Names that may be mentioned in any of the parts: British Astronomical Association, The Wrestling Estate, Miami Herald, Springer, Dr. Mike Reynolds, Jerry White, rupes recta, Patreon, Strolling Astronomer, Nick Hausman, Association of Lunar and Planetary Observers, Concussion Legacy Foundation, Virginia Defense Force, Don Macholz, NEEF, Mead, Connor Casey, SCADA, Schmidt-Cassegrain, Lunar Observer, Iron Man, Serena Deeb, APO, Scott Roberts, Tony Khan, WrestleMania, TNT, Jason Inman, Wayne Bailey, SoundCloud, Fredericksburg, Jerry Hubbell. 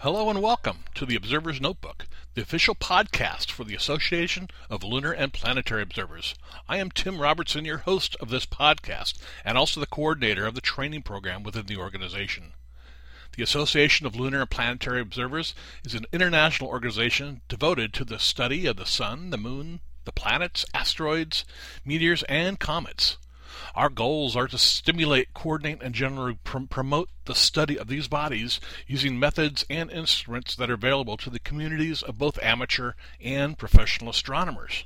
Hello and welcome to the Observer's Notebook, the official podcast for the Association of Lunar and Planetary Observers. I am Tim Robertson, your host of this podcast, and also the coordinator of the training program within the organization. The Association of Lunar and Planetary Observers is an international organization devoted to the study of the Sun, the Moon, the planets, asteroids, meteors, and comets. Our goals are to stimulate, coordinate, and generally promote the study of these bodies using methods and instruments that are available to the communities of both amateur and professional astronomers.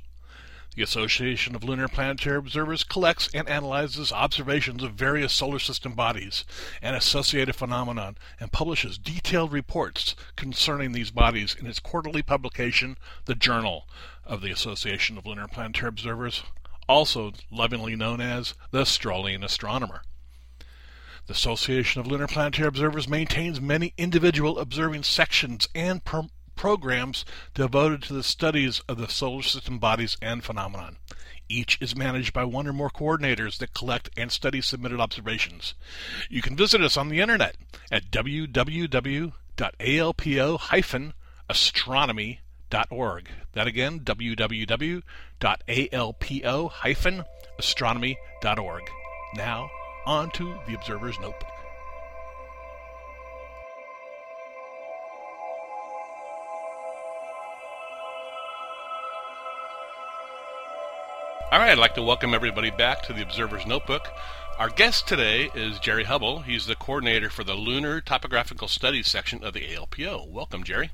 The Association of Lunar Planetary Observers collects and analyzes observations of various solar system bodies and associated phenomena and publishes detailed reports concerning these bodies in its quarterly publication, The Journal of the Association of Lunar Planetary Observers, also lovingly known as the Strolling Astronomer. The Association of Lunar Planetary Observers maintains many individual observing sections and programs devoted to the studies of the solar system bodies and phenomenon. Each is managed by one or more coordinators that collect and study submitted observations. You can visit us on the internet at www.alpo-astronomy.org. That again, www.alpo-astronomy.org. Now, on to the Observer's Notebook. All right, I'd like to welcome everybody back to the Observer's Notebook. Our guest today is Jerry Hubbell. He's the coordinator for the Lunar Topographical Studies section of the ALPO. Welcome, Jerry.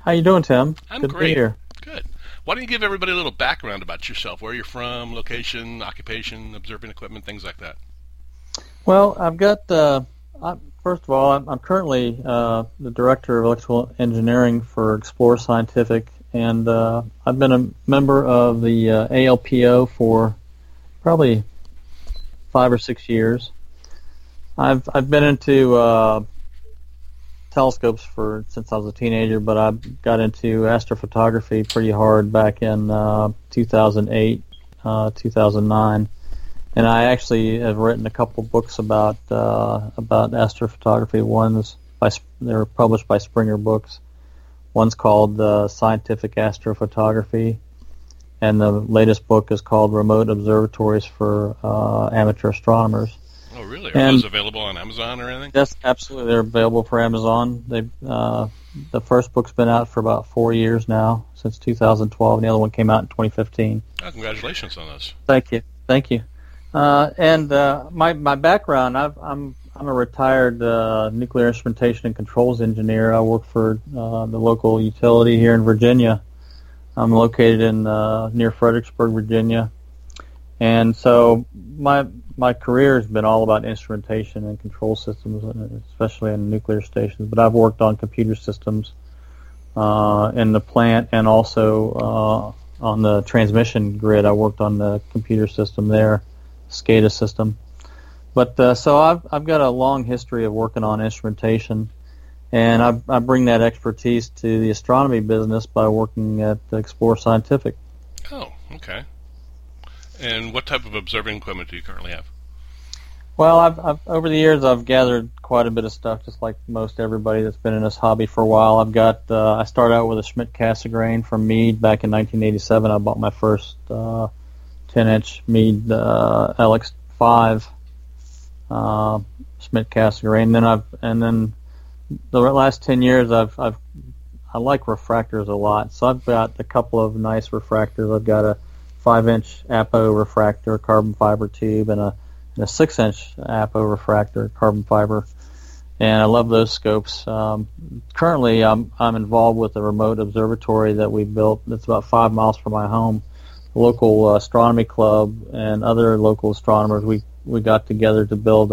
How you doing, Tim? I'm good. Great. To be here. Good. Why don't you give everybody a little background about yourself, where you're from, location, occupation, observing equipment, things like that. Well, I've got, first of all, I'm currently the Director of Electrical Engineering for Explore Scientific, and I've been a member of the ALPO for probably 5 or 6 years. I've been into telescopes since I was a teenager, but I got into astrophotography pretty hard back in 2008, 2009, and I actually have written a couple books about astrophotography. They were published by Springer Books. One's called Scientific Astrophotography, and the latest book is called Remote Observatories for Amateur Astronomers. Oh, really? Are those available on Amazon or anything? Yes, absolutely. They're available for Amazon. The first book's been out for about 4 years now, since 2012, and the other one came out in 2015. Oh, congratulations on those. Thank you. Thank you. My background, I'm a retired nuclear instrumentation and controls engineer. I work for the local utility here in Virginia. I'm located in near Fredericksburg, Virginia. And so my career has been all about instrumentation and control systems, especially in nuclear stations. But I've worked on computer systems in the plant and also on the transmission grid. I worked on the computer system there, SCADA system. But so I've got a long history of working on instrumentation, and I bring that expertise to the astronomy business by working at Explore Scientific. Oh, okay. And what type of observing equipment do you currently have? Well, I've over the years I've gathered quite a bit of stuff, just like most everybody that's been in this hobby for a while. I've got I started out with a Schmidt-Cassegrain from Mead back in 1987. I bought my first 10-inch Mead LX5 Schmidt-Cassegrain. Then the last 10 years I like refractors a lot, so I've got a couple of nice refractors. I've got a 5-inch APO refractor, carbon fiber tube, and a 6-inch APO refractor, carbon fiber, and I love those scopes. Currently, I'm involved with a remote observatory that we built that's about 5 miles from my home. The local astronomy club and other local astronomers, we got together to build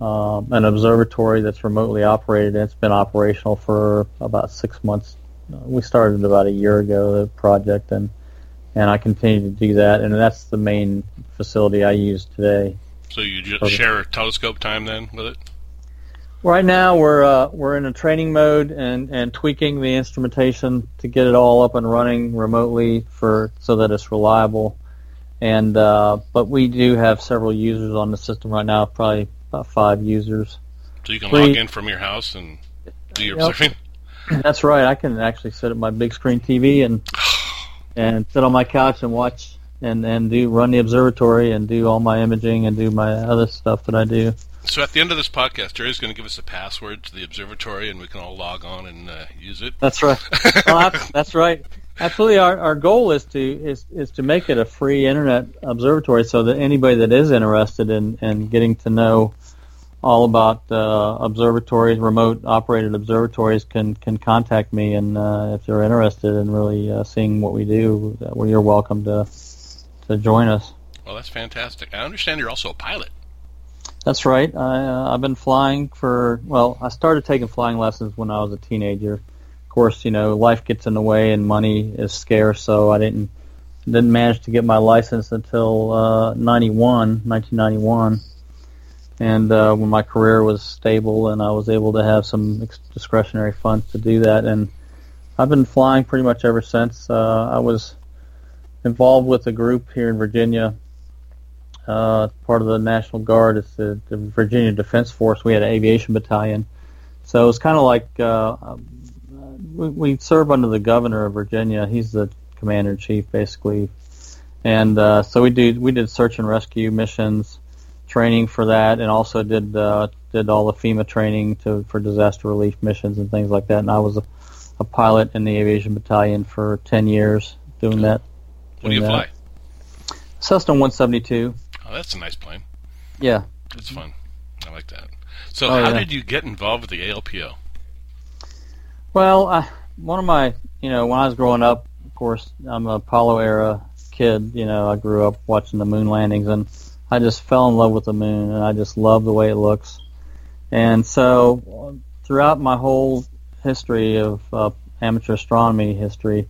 an observatory that's remotely operated, and it's been operational for about 6 months. We started about a year ago, the project, and I continue to do that, and that's the main facility I use today. So you just share telescope time then with it? Right now we're in a training mode and tweaking the instrumentation to get it all up and running remotely so that it's reliable. And but we do have several users on the system right now, probably about 5 users. So you can log in from your house and do your observing? That's right. I can actually sit at my big screen TV and sit on my couch and watch and run the observatory and do all my imaging and do my other stuff that I do. So at the end of this podcast, Jerry's going to give us a password to the observatory, and we can all log on and use it. That's right. That's right. Absolutely. Our goal is to make it a free internet observatory, so that anybody that is interested in getting to know all about observatories, remote operated observatories, can contact me, and if they're interested in really seeing what we do, you're welcome to join us. Well, that's fantastic. I understand you're also a pilot. That's right. I've been flying I started taking flying lessons when I was a teenager. Of course, life gets in the way and money is scarce, so I didn't manage to get my license until 1991, and when my career was stable and I was able to have some discretionary funds to do that. And I've been flying pretty much ever since. I was involved with a group here in Virginia, part of the National Guard. It's the Virginia Defense Force. We had an aviation battalion. So it was kind of like we serve under the governor of Virginia. He's the commander-in-chief, basically. And so we did search and rescue missions, training for that, and also did all the FEMA training for disaster relief missions and things like that. And I was a pilot in the aviation battalion for 10 years doing that. What do you fly? Cessna 172. Oh, that's a nice plane. Yeah. It's fun. I like that. So how did you get involved with the ALPO? Well, when I was growing up, of course, I'm an Apollo-era kid. I grew up watching the moon landings, and I just fell in love with the moon, and I just love the way it looks. And so throughout my whole history of amateur astronomy history,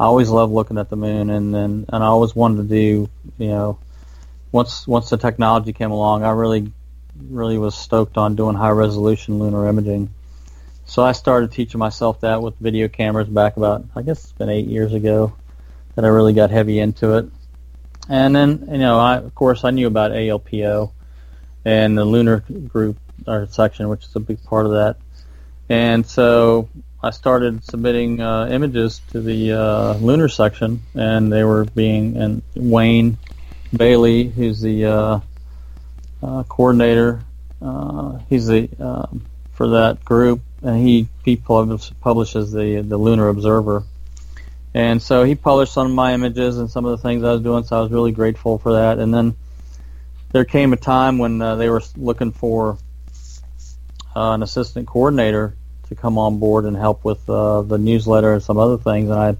I always loved looking at the moon, and I always wanted to do, once the technology came along, I really, really was stoked on doing high-resolution lunar imaging. So I started teaching myself that with video cameras back about, I guess it's been 8 years ago that I really got heavy into it. And then, I knew about ALPO and the lunar group or section, which is a big part of that. And so I started submitting images to the lunar section, and they were and Wayne Bailey, who's the coordinator, he's the for that group, and he publishes the Lunar Observer, and so he published some of my images and some of the things I was doing. So I was really grateful for that. And then there came a time when they were looking for an assistant coordinator to come on board and help with the newsletter and some other things, and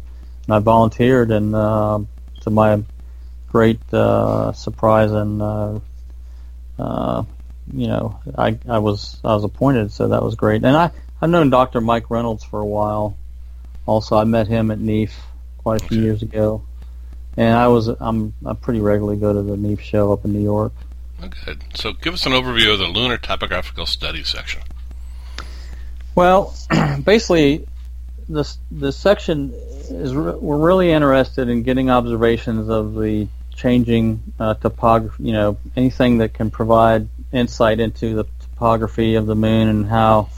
I volunteered, and to my great surprise and I was appointed, so that was great. And I've known Dr. Mike Reynolds for a while. Also, I met him at NEEF quite a few years ago, and I pretty regularly go to the NEEF show up in New York. Okay, so give us an overview of the Lunar Topographical Studies section. Well, basically, this section we're really interested in getting observations of the changing topography, anything that can provide insight into the topography of the moon and how,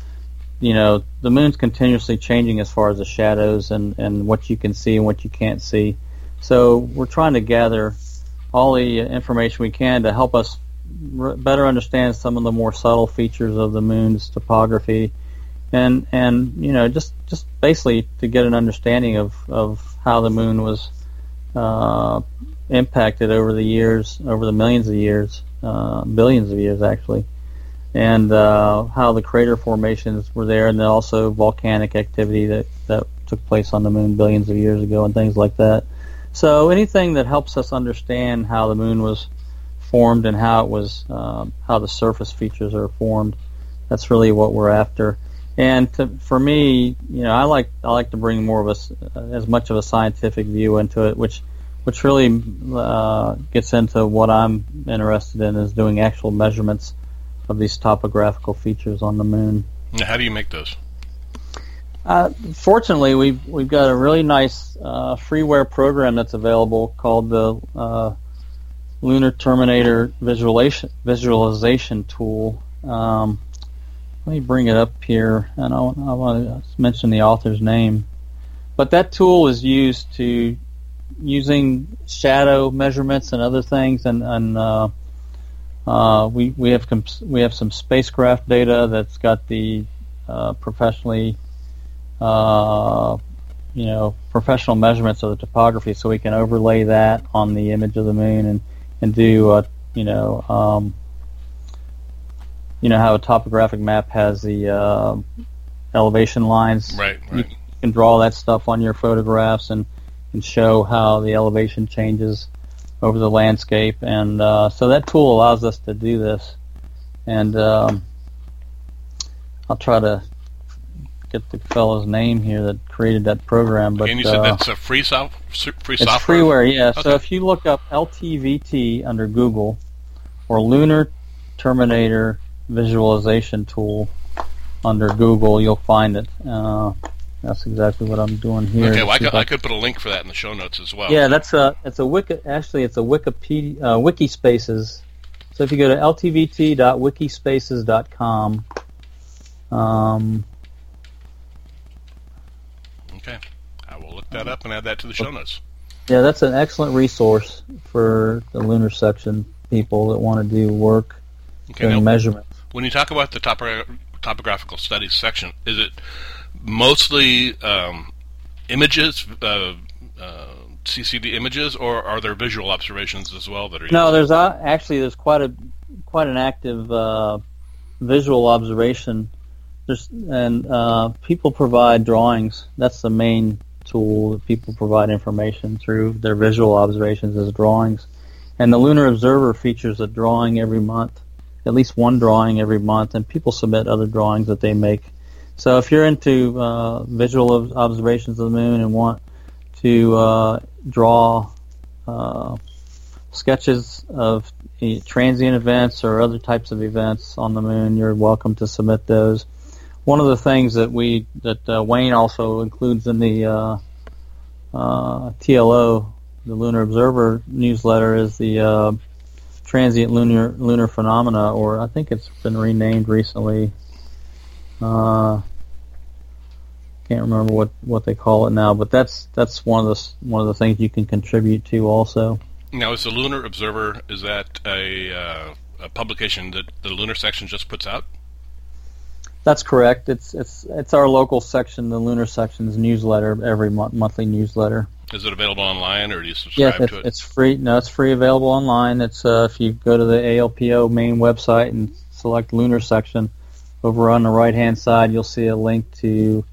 the moon's continuously changing as far as the shadows and what you can see and what you can't see. So we're trying to gather all the information we can to help us better understand some of the more subtle features of the moon's topography. And just basically to get an understanding of how the moon was impacted over the years, over the millions of years, billions of years actually, and how the crater formations were there, and then also volcanic activity that took place on the moon billions of years ago and things like that. So anything that helps us understand how the moon was formed and how it was, how the surface features are formed. That's really what we're after. And for me, you know, I like to bring more of a, as much of a scientific view into it, which really gets into what I'm interested in, is doing actual measurements of these topographical features on the moon. Now, how do you make those? Fortunately, we've got a really nice freeware program that's available called the Lunar Terminator Visualization Tool. Let me bring it up here, and I want to mention the author's name. But that tool is used to using shadow measurements and other things, and we have some spacecraft data that's got the professional measurements of the topography, so we can overlay that on the image of the moon and do how a topographic map has the elevation lines. Right. You can draw that stuff on your photographs and show how the elevation changes over the landscape, and so that tool allows us to do this. And I'll try to get the fellow's name here that created that program. But, you said that's a free software? It's freeware, yeah. Okay. So if you look up LTVT under Google, or Lunar Terminator Visualization Tool under Google, you'll find it. That's exactly what I'm doing here. Okay, well, I could put a link for that in the show notes as well. Yeah, it's a Wikipedia, Wikispaces. So if you go to ltvt.wikispaces.com, Okay, I will look that up and add that to the show notes. Yeah, that's an excellent resource for the lunar section people that want to do work doing measurements. When you talk about the topographical studies section, is it mostly images, CCD images, or are there visual observations as well that are used? No, there's quite an active visual observation. And people provide drawings. That's the main tool that people provide information through their visual observations, as drawings. And the Lunar Observer features a drawing every month, at least one drawing every month, and people submit other drawings that they make. So if you're into visual observations of the moon and want to draw sketches of transient events or other types of events on the moon, you're welcome to submit those. One of the things that Wayne also includes in the TLO, the Lunar Observer newsletter, is the transient lunar phenomena, or I think it's been renamed recently. Can't remember what they call it now, but that's one of the things you can contribute to also. Now, is the Lunar Observer, is that a publication that the lunar section just puts out? That's correct. It's our local section, the Lunar Section's newsletter, every monthly newsletter. Is it available online, or do you subscribe to it? It's free. No, it's free, available online. It's if you go to the ALPO main website and select Lunar Section, over on the right-hand side, you'll see a link to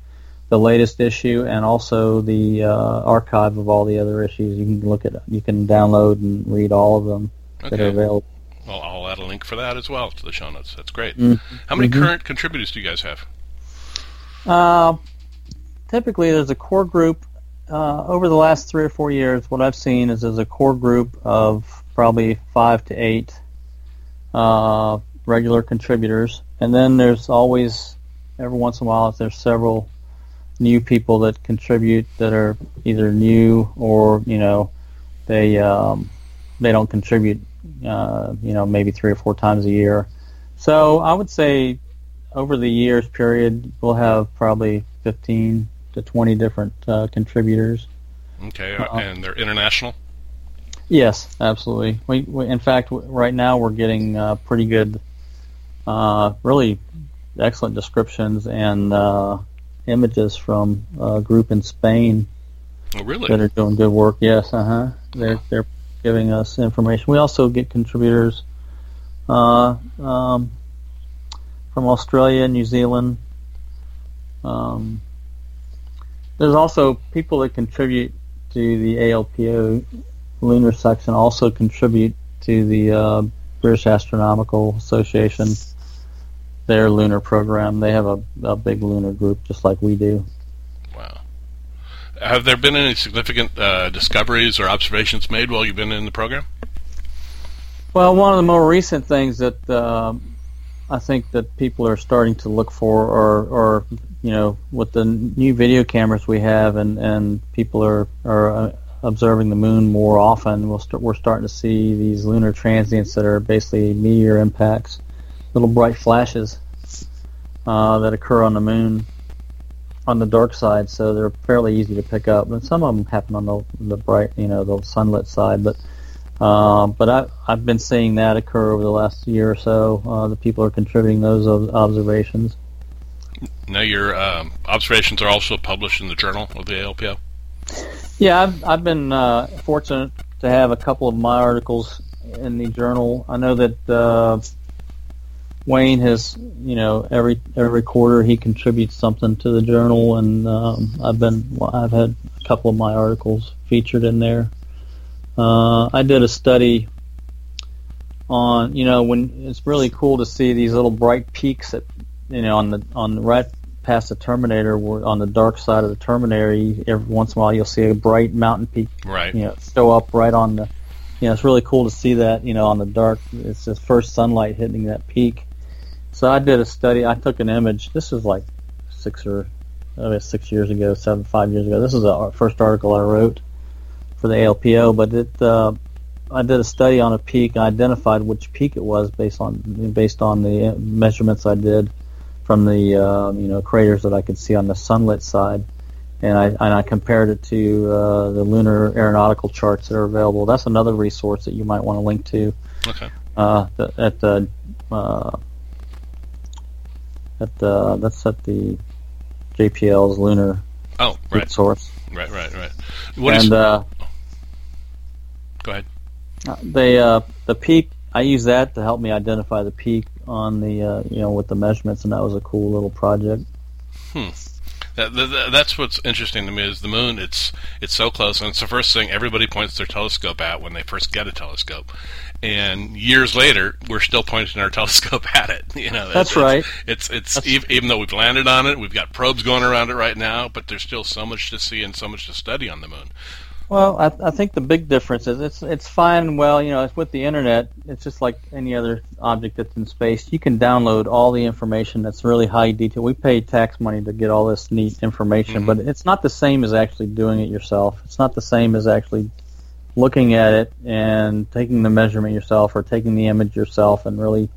the latest issue and also the archive of all the other issues. You can look at, you can download and read all of them that are available. Well, I'll add a link for that as well to the show notes. That's great. Mm-hmm. How many current contributors do you guys have? Typically, there's a core group. Over the last 3 or 4 years, what I've seen is there's a core group of probably 5 to 8 regular contributors. And then there's always, every once in a while, there's several new people that contribute that are either new or, they don't contribute maybe 3 or 4 times a year. So I would say over the years period, we'll have probably 15 to 20 different contributors. Okay, and they're international? Yes, absolutely. We in fact, right now we're getting pretty good, really excellent descriptions and images from a group in Spain. Oh, really? That are doing good work, yes. Uh-huh. They're giving us information. We also get contributors from Australia, New Zealand. There's also people that contribute to the ALPO Lunar Section, also contribute to the British Astronomical Association, their lunar program. They have a big lunar group just like we do. Wow. Have there been any significant discoveries or observations made while you've been in the program? Well, one of the more recent things that I think that people are starting to look for or you know, with the new video cameras we have and people are observing the moon more often, we're starting to see these lunar transients that are basically meteor impacts, little bright flashes that occur on the moon on the dark side, so they're fairly easy to pick up. And some of them happen on the bright, you know, the sunlit side, but I've been seeing that occur over the last year or so. The people are contributing those observations. Now your observations are also published in the Journal of the ALPO? Yeah, I've been fortunate to have a couple of my articles in the Journal. I know that Wayne has, you know, every quarter he contributes something to the Journal, and I've had a couple of my articles featured in there. I did a study on, you know, when it's really cool to see these little bright peaks at, you know, on the right past the Terminator, on the dark side of the Terminator. Every once in a while, you'll see a bright mountain peak, right, you know, show up right on the. You know, it's really cool to see that, you know, on the dark. It's the first sunlight hitting that peak. So I did a study. I took an image. This is like 5 years ago. This is the first article I wrote for the ALPO, but I did a study on a peak. I identified which peak it was based on the measurements I did from the you know, craters that I could see on the sunlit side, and I compared it to the lunar aeronautical charts that are available. That's another resource that you might want to link to. Okay. That's at the JPL's lunar resource. Right. Go ahead. The peak, I used that to help me identify the peak on the you know, with the measurements, and that was a cool little project. That's what's interesting to me is the moon. It's so close, and it's the first thing everybody points their telescope at when they first get a telescope. And years later, we're still pointing our telescope at it. You know, that's right. Even though we've landed on it, we've got probes going around it right now, but there's still so much to see and so much to study on the moon. Well, I think the big difference is it's fine. Well, you know, it's with the internet. It's just like any other object that's in space. You can download all the information that's really high detail. We pay tax money to get all this neat information, but it's not the same as actually doing it yourself. It's not the same as actually looking at it and taking the measurement yourself or taking the image yourself, and really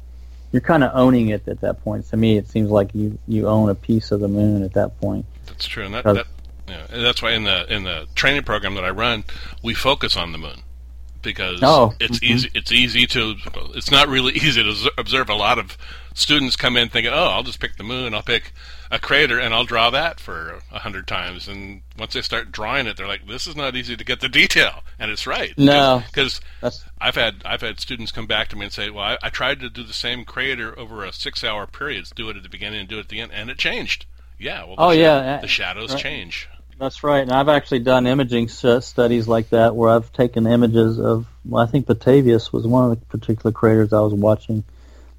you're kind of owning it at that point. To me, it seems like you own a piece of the moon at that point. That's true, and yeah, that's why in the training program that I run, we focus on the moon because it's not really easy to observe. A lot of students come in thinking, "Oh, I'll just pick the moon. I'll pick a crater and I'll draw that for 100 times." And once they start drawing it, they're like, "This is not easy to get the detail." And it's right. No, because I've had students come back to me and say, "Well, I tried to do the same crater over a 6-hour period. Do it at the beginning and do it at the end, and it changed." Yeah. Well, the shadows change. That's right, and I've actually done imaging studies like that where I've taken images of, I think Batavius was one of the particular craters I was watching.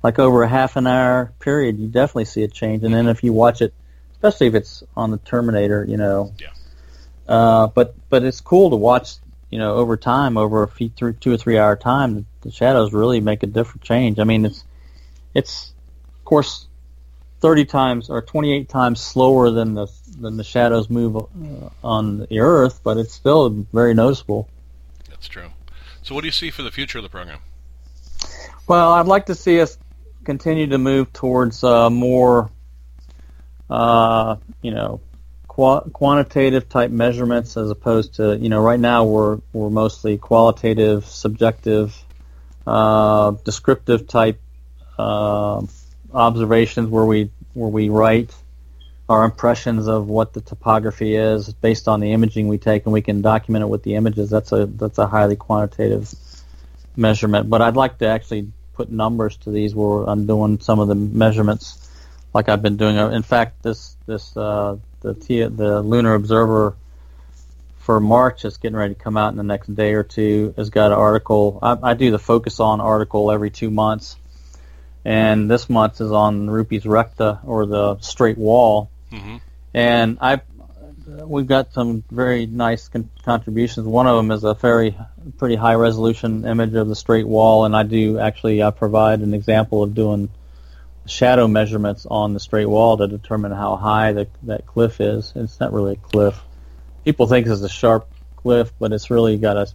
Like over a half an hour period, you definitely see a change, and then if you watch it, especially if it's on the Terminator, you know. Yeah. But it's cool to watch, you know, over time, over a few 2 or 3 hour time, the shadows really make a different change. I mean, it's of course 30 times or 28 times slower than the shadows move on the Earth, but it's still very noticeable. That's true. So what do you see for the future of the program? Well, I'd like to see us continue to move towards more you know, quantitative type measurements, as opposed to, you know, right now we're mostly qualitative, subjective, descriptive type observations where we write our impressions of what the topography is based on the imaging we take, and we can document it with the images. That's a highly quantitative measurement. But I'd like to actually put numbers to these where I'm doing some of the measurements like I've been doing. In fact, this the Lunar Observer for March that's getting ready to come out in the next day or two has got an article. I do the Focus On article every 2 months, and this month is on rupes recta, or the straight wall. Mm-hmm. And we've got some very nice contributions. One of them is a pretty high-resolution image of the straight wall, and I provide an example of doing shadow measurements on the straight wall to determine how high that cliff is. It's not really a cliff. People think it's a sharp cliff, but it's really got a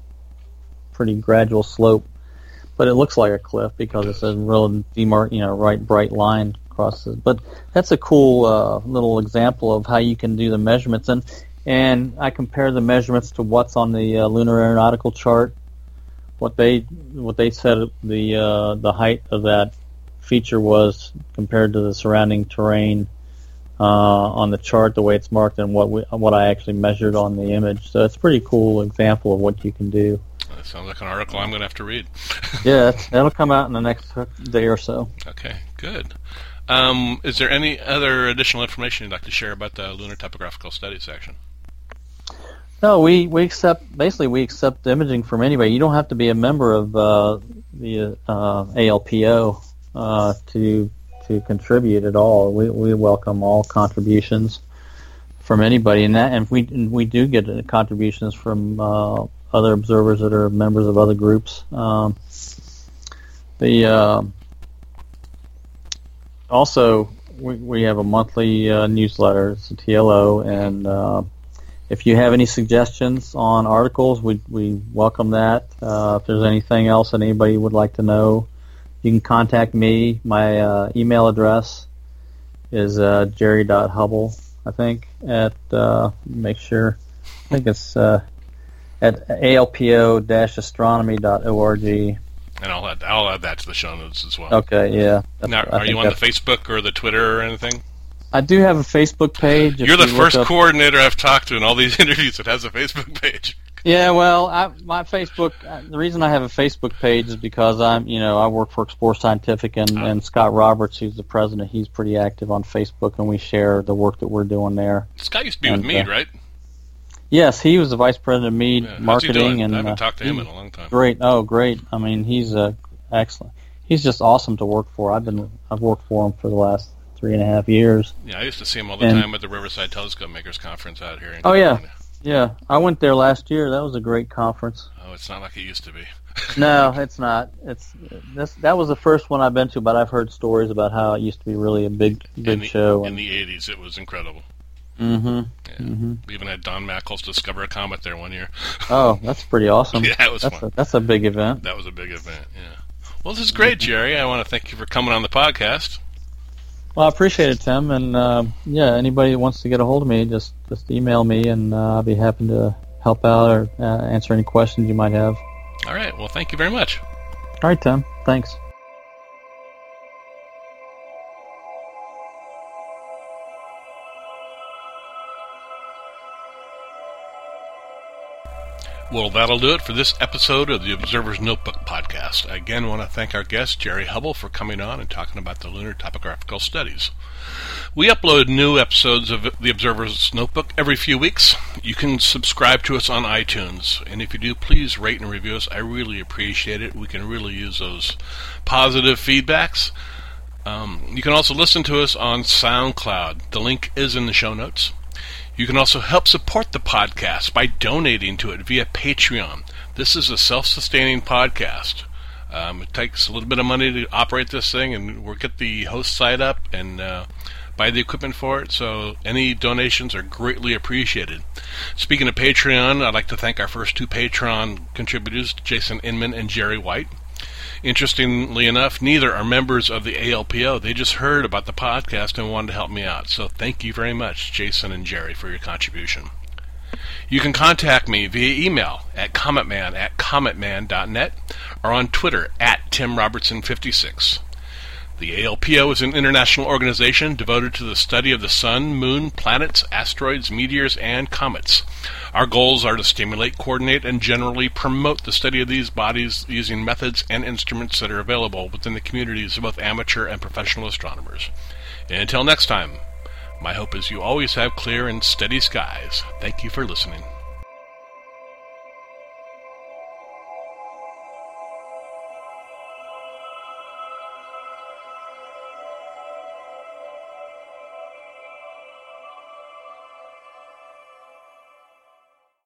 pretty gradual slope. But it looks like a cliff because it's a real bright line across it. But that's a cool little example of how you can do the measurements. And I compare the measurements to what's on the Lunar Aeronautical Chart, what they said the height of that feature was compared to the surrounding terrain on the chart, the way it's marked, and what I actually measured on the image. So it's a pretty cool example of what you can do. That sounds like an article I'm going to have to read. Yeah, that'll come out in the next day or so. Okay, good. Is there any other additional information you'd like to share about the Lunar Topographical Studies section? No, we accept imaging from anybody. You don't have to be a member of the ALPO to contribute at all. We welcome all contributions from anybody, and we do get contributions from other observers that are members of other groups. Also, we have a monthly newsletter. It's a TLO, and if you have any suggestions on articles, we welcome that. If there's anything else that anybody would like to know, you can contact me. My email address is jerry.hubbell, at alpo-astronomy.org. And I'll add that to the show notes as well. Okay, yeah. Now, are you on the Facebook or the Twitter or anything? I do have a Facebook page. You're the first coordinator I've talked to in all these interviews that has a Facebook page. Yeah, well, the reason I have a Facebook page is because I work for Explore Scientific, and Scott Roberts, who's the president, he's pretty active on Facebook, and we share the work that we're doing there. Scott used to be with Mead, right? Yes, he was the vice president of Mead marketing, and I haven't talked to him in a long time. Great, great. I mean, he's excellent. He's just awesome to work for. I've worked for him for the last 3.5 years. Yeah, I used to see him all the time at the Riverside Telescope Makers Conference out here in California. Yeah. Yeah, I went there last year. That was a great conference. Oh, it's not like it used to be. No, it's not. That was the first one I've been to, but I've heard stories about how it used to be really a big show. In the 80s, it was incredible. Mm-hmm. Yeah. Mm-hmm. We even had Don Macholz discover a comet there one year. Oh, that's pretty awesome. Yeah, that was fun. That's a big event. That was a big event, yeah. Well, this is great, Jerry. I want to thank you for coming on the podcast. Well, I appreciate it, Tim, and anybody that wants to get a hold of me, just email me, and I'll be happy to help out or answer any questions you might have. All right. Well, thank you very much. All right, Tim. Thanks. Well, that'll do it for this episode of the Observer's Notebook podcast. I again want to thank our guest, Jerry Hubbell, for coming on and talking about the Lunar Topographical Studies. We upload new episodes of the Observer's Notebook every few weeks. You can subscribe to us on iTunes, and if you do, please rate and review us. I really appreciate it. We can really use those positive feedbacks. You can also listen to us on SoundCloud. The link is in the show notes. You can also help support the podcast by donating to it via Patreon. This is a self-sustaining podcast. It takes a little bit of money to operate this thing, and we'll get the host site up and buy the equipment for it, so any donations are greatly appreciated. Speaking of Patreon, I'd like to thank our first two Patreon contributors, Jason Inman and Jerry White. Interestingly enough, neither are members of the ALPO. They just heard about the podcast and wanted to help me out. So thank you very much, Jason and Jerry, for your contribution. You can contact me via email at cometman@cometman.net or on Twitter at TimRobertson56. The ALPO is an international organization devoted to the study of the sun, moon, planets, asteroids, meteors, and comets. Our goals are to stimulate, coordinate, and generally promote the study of these bodies using methods and instruments that are available within the communities of both amateur and professional astronomers. And until next time, my hope is you always have clear and steady skies. Thank you for listening.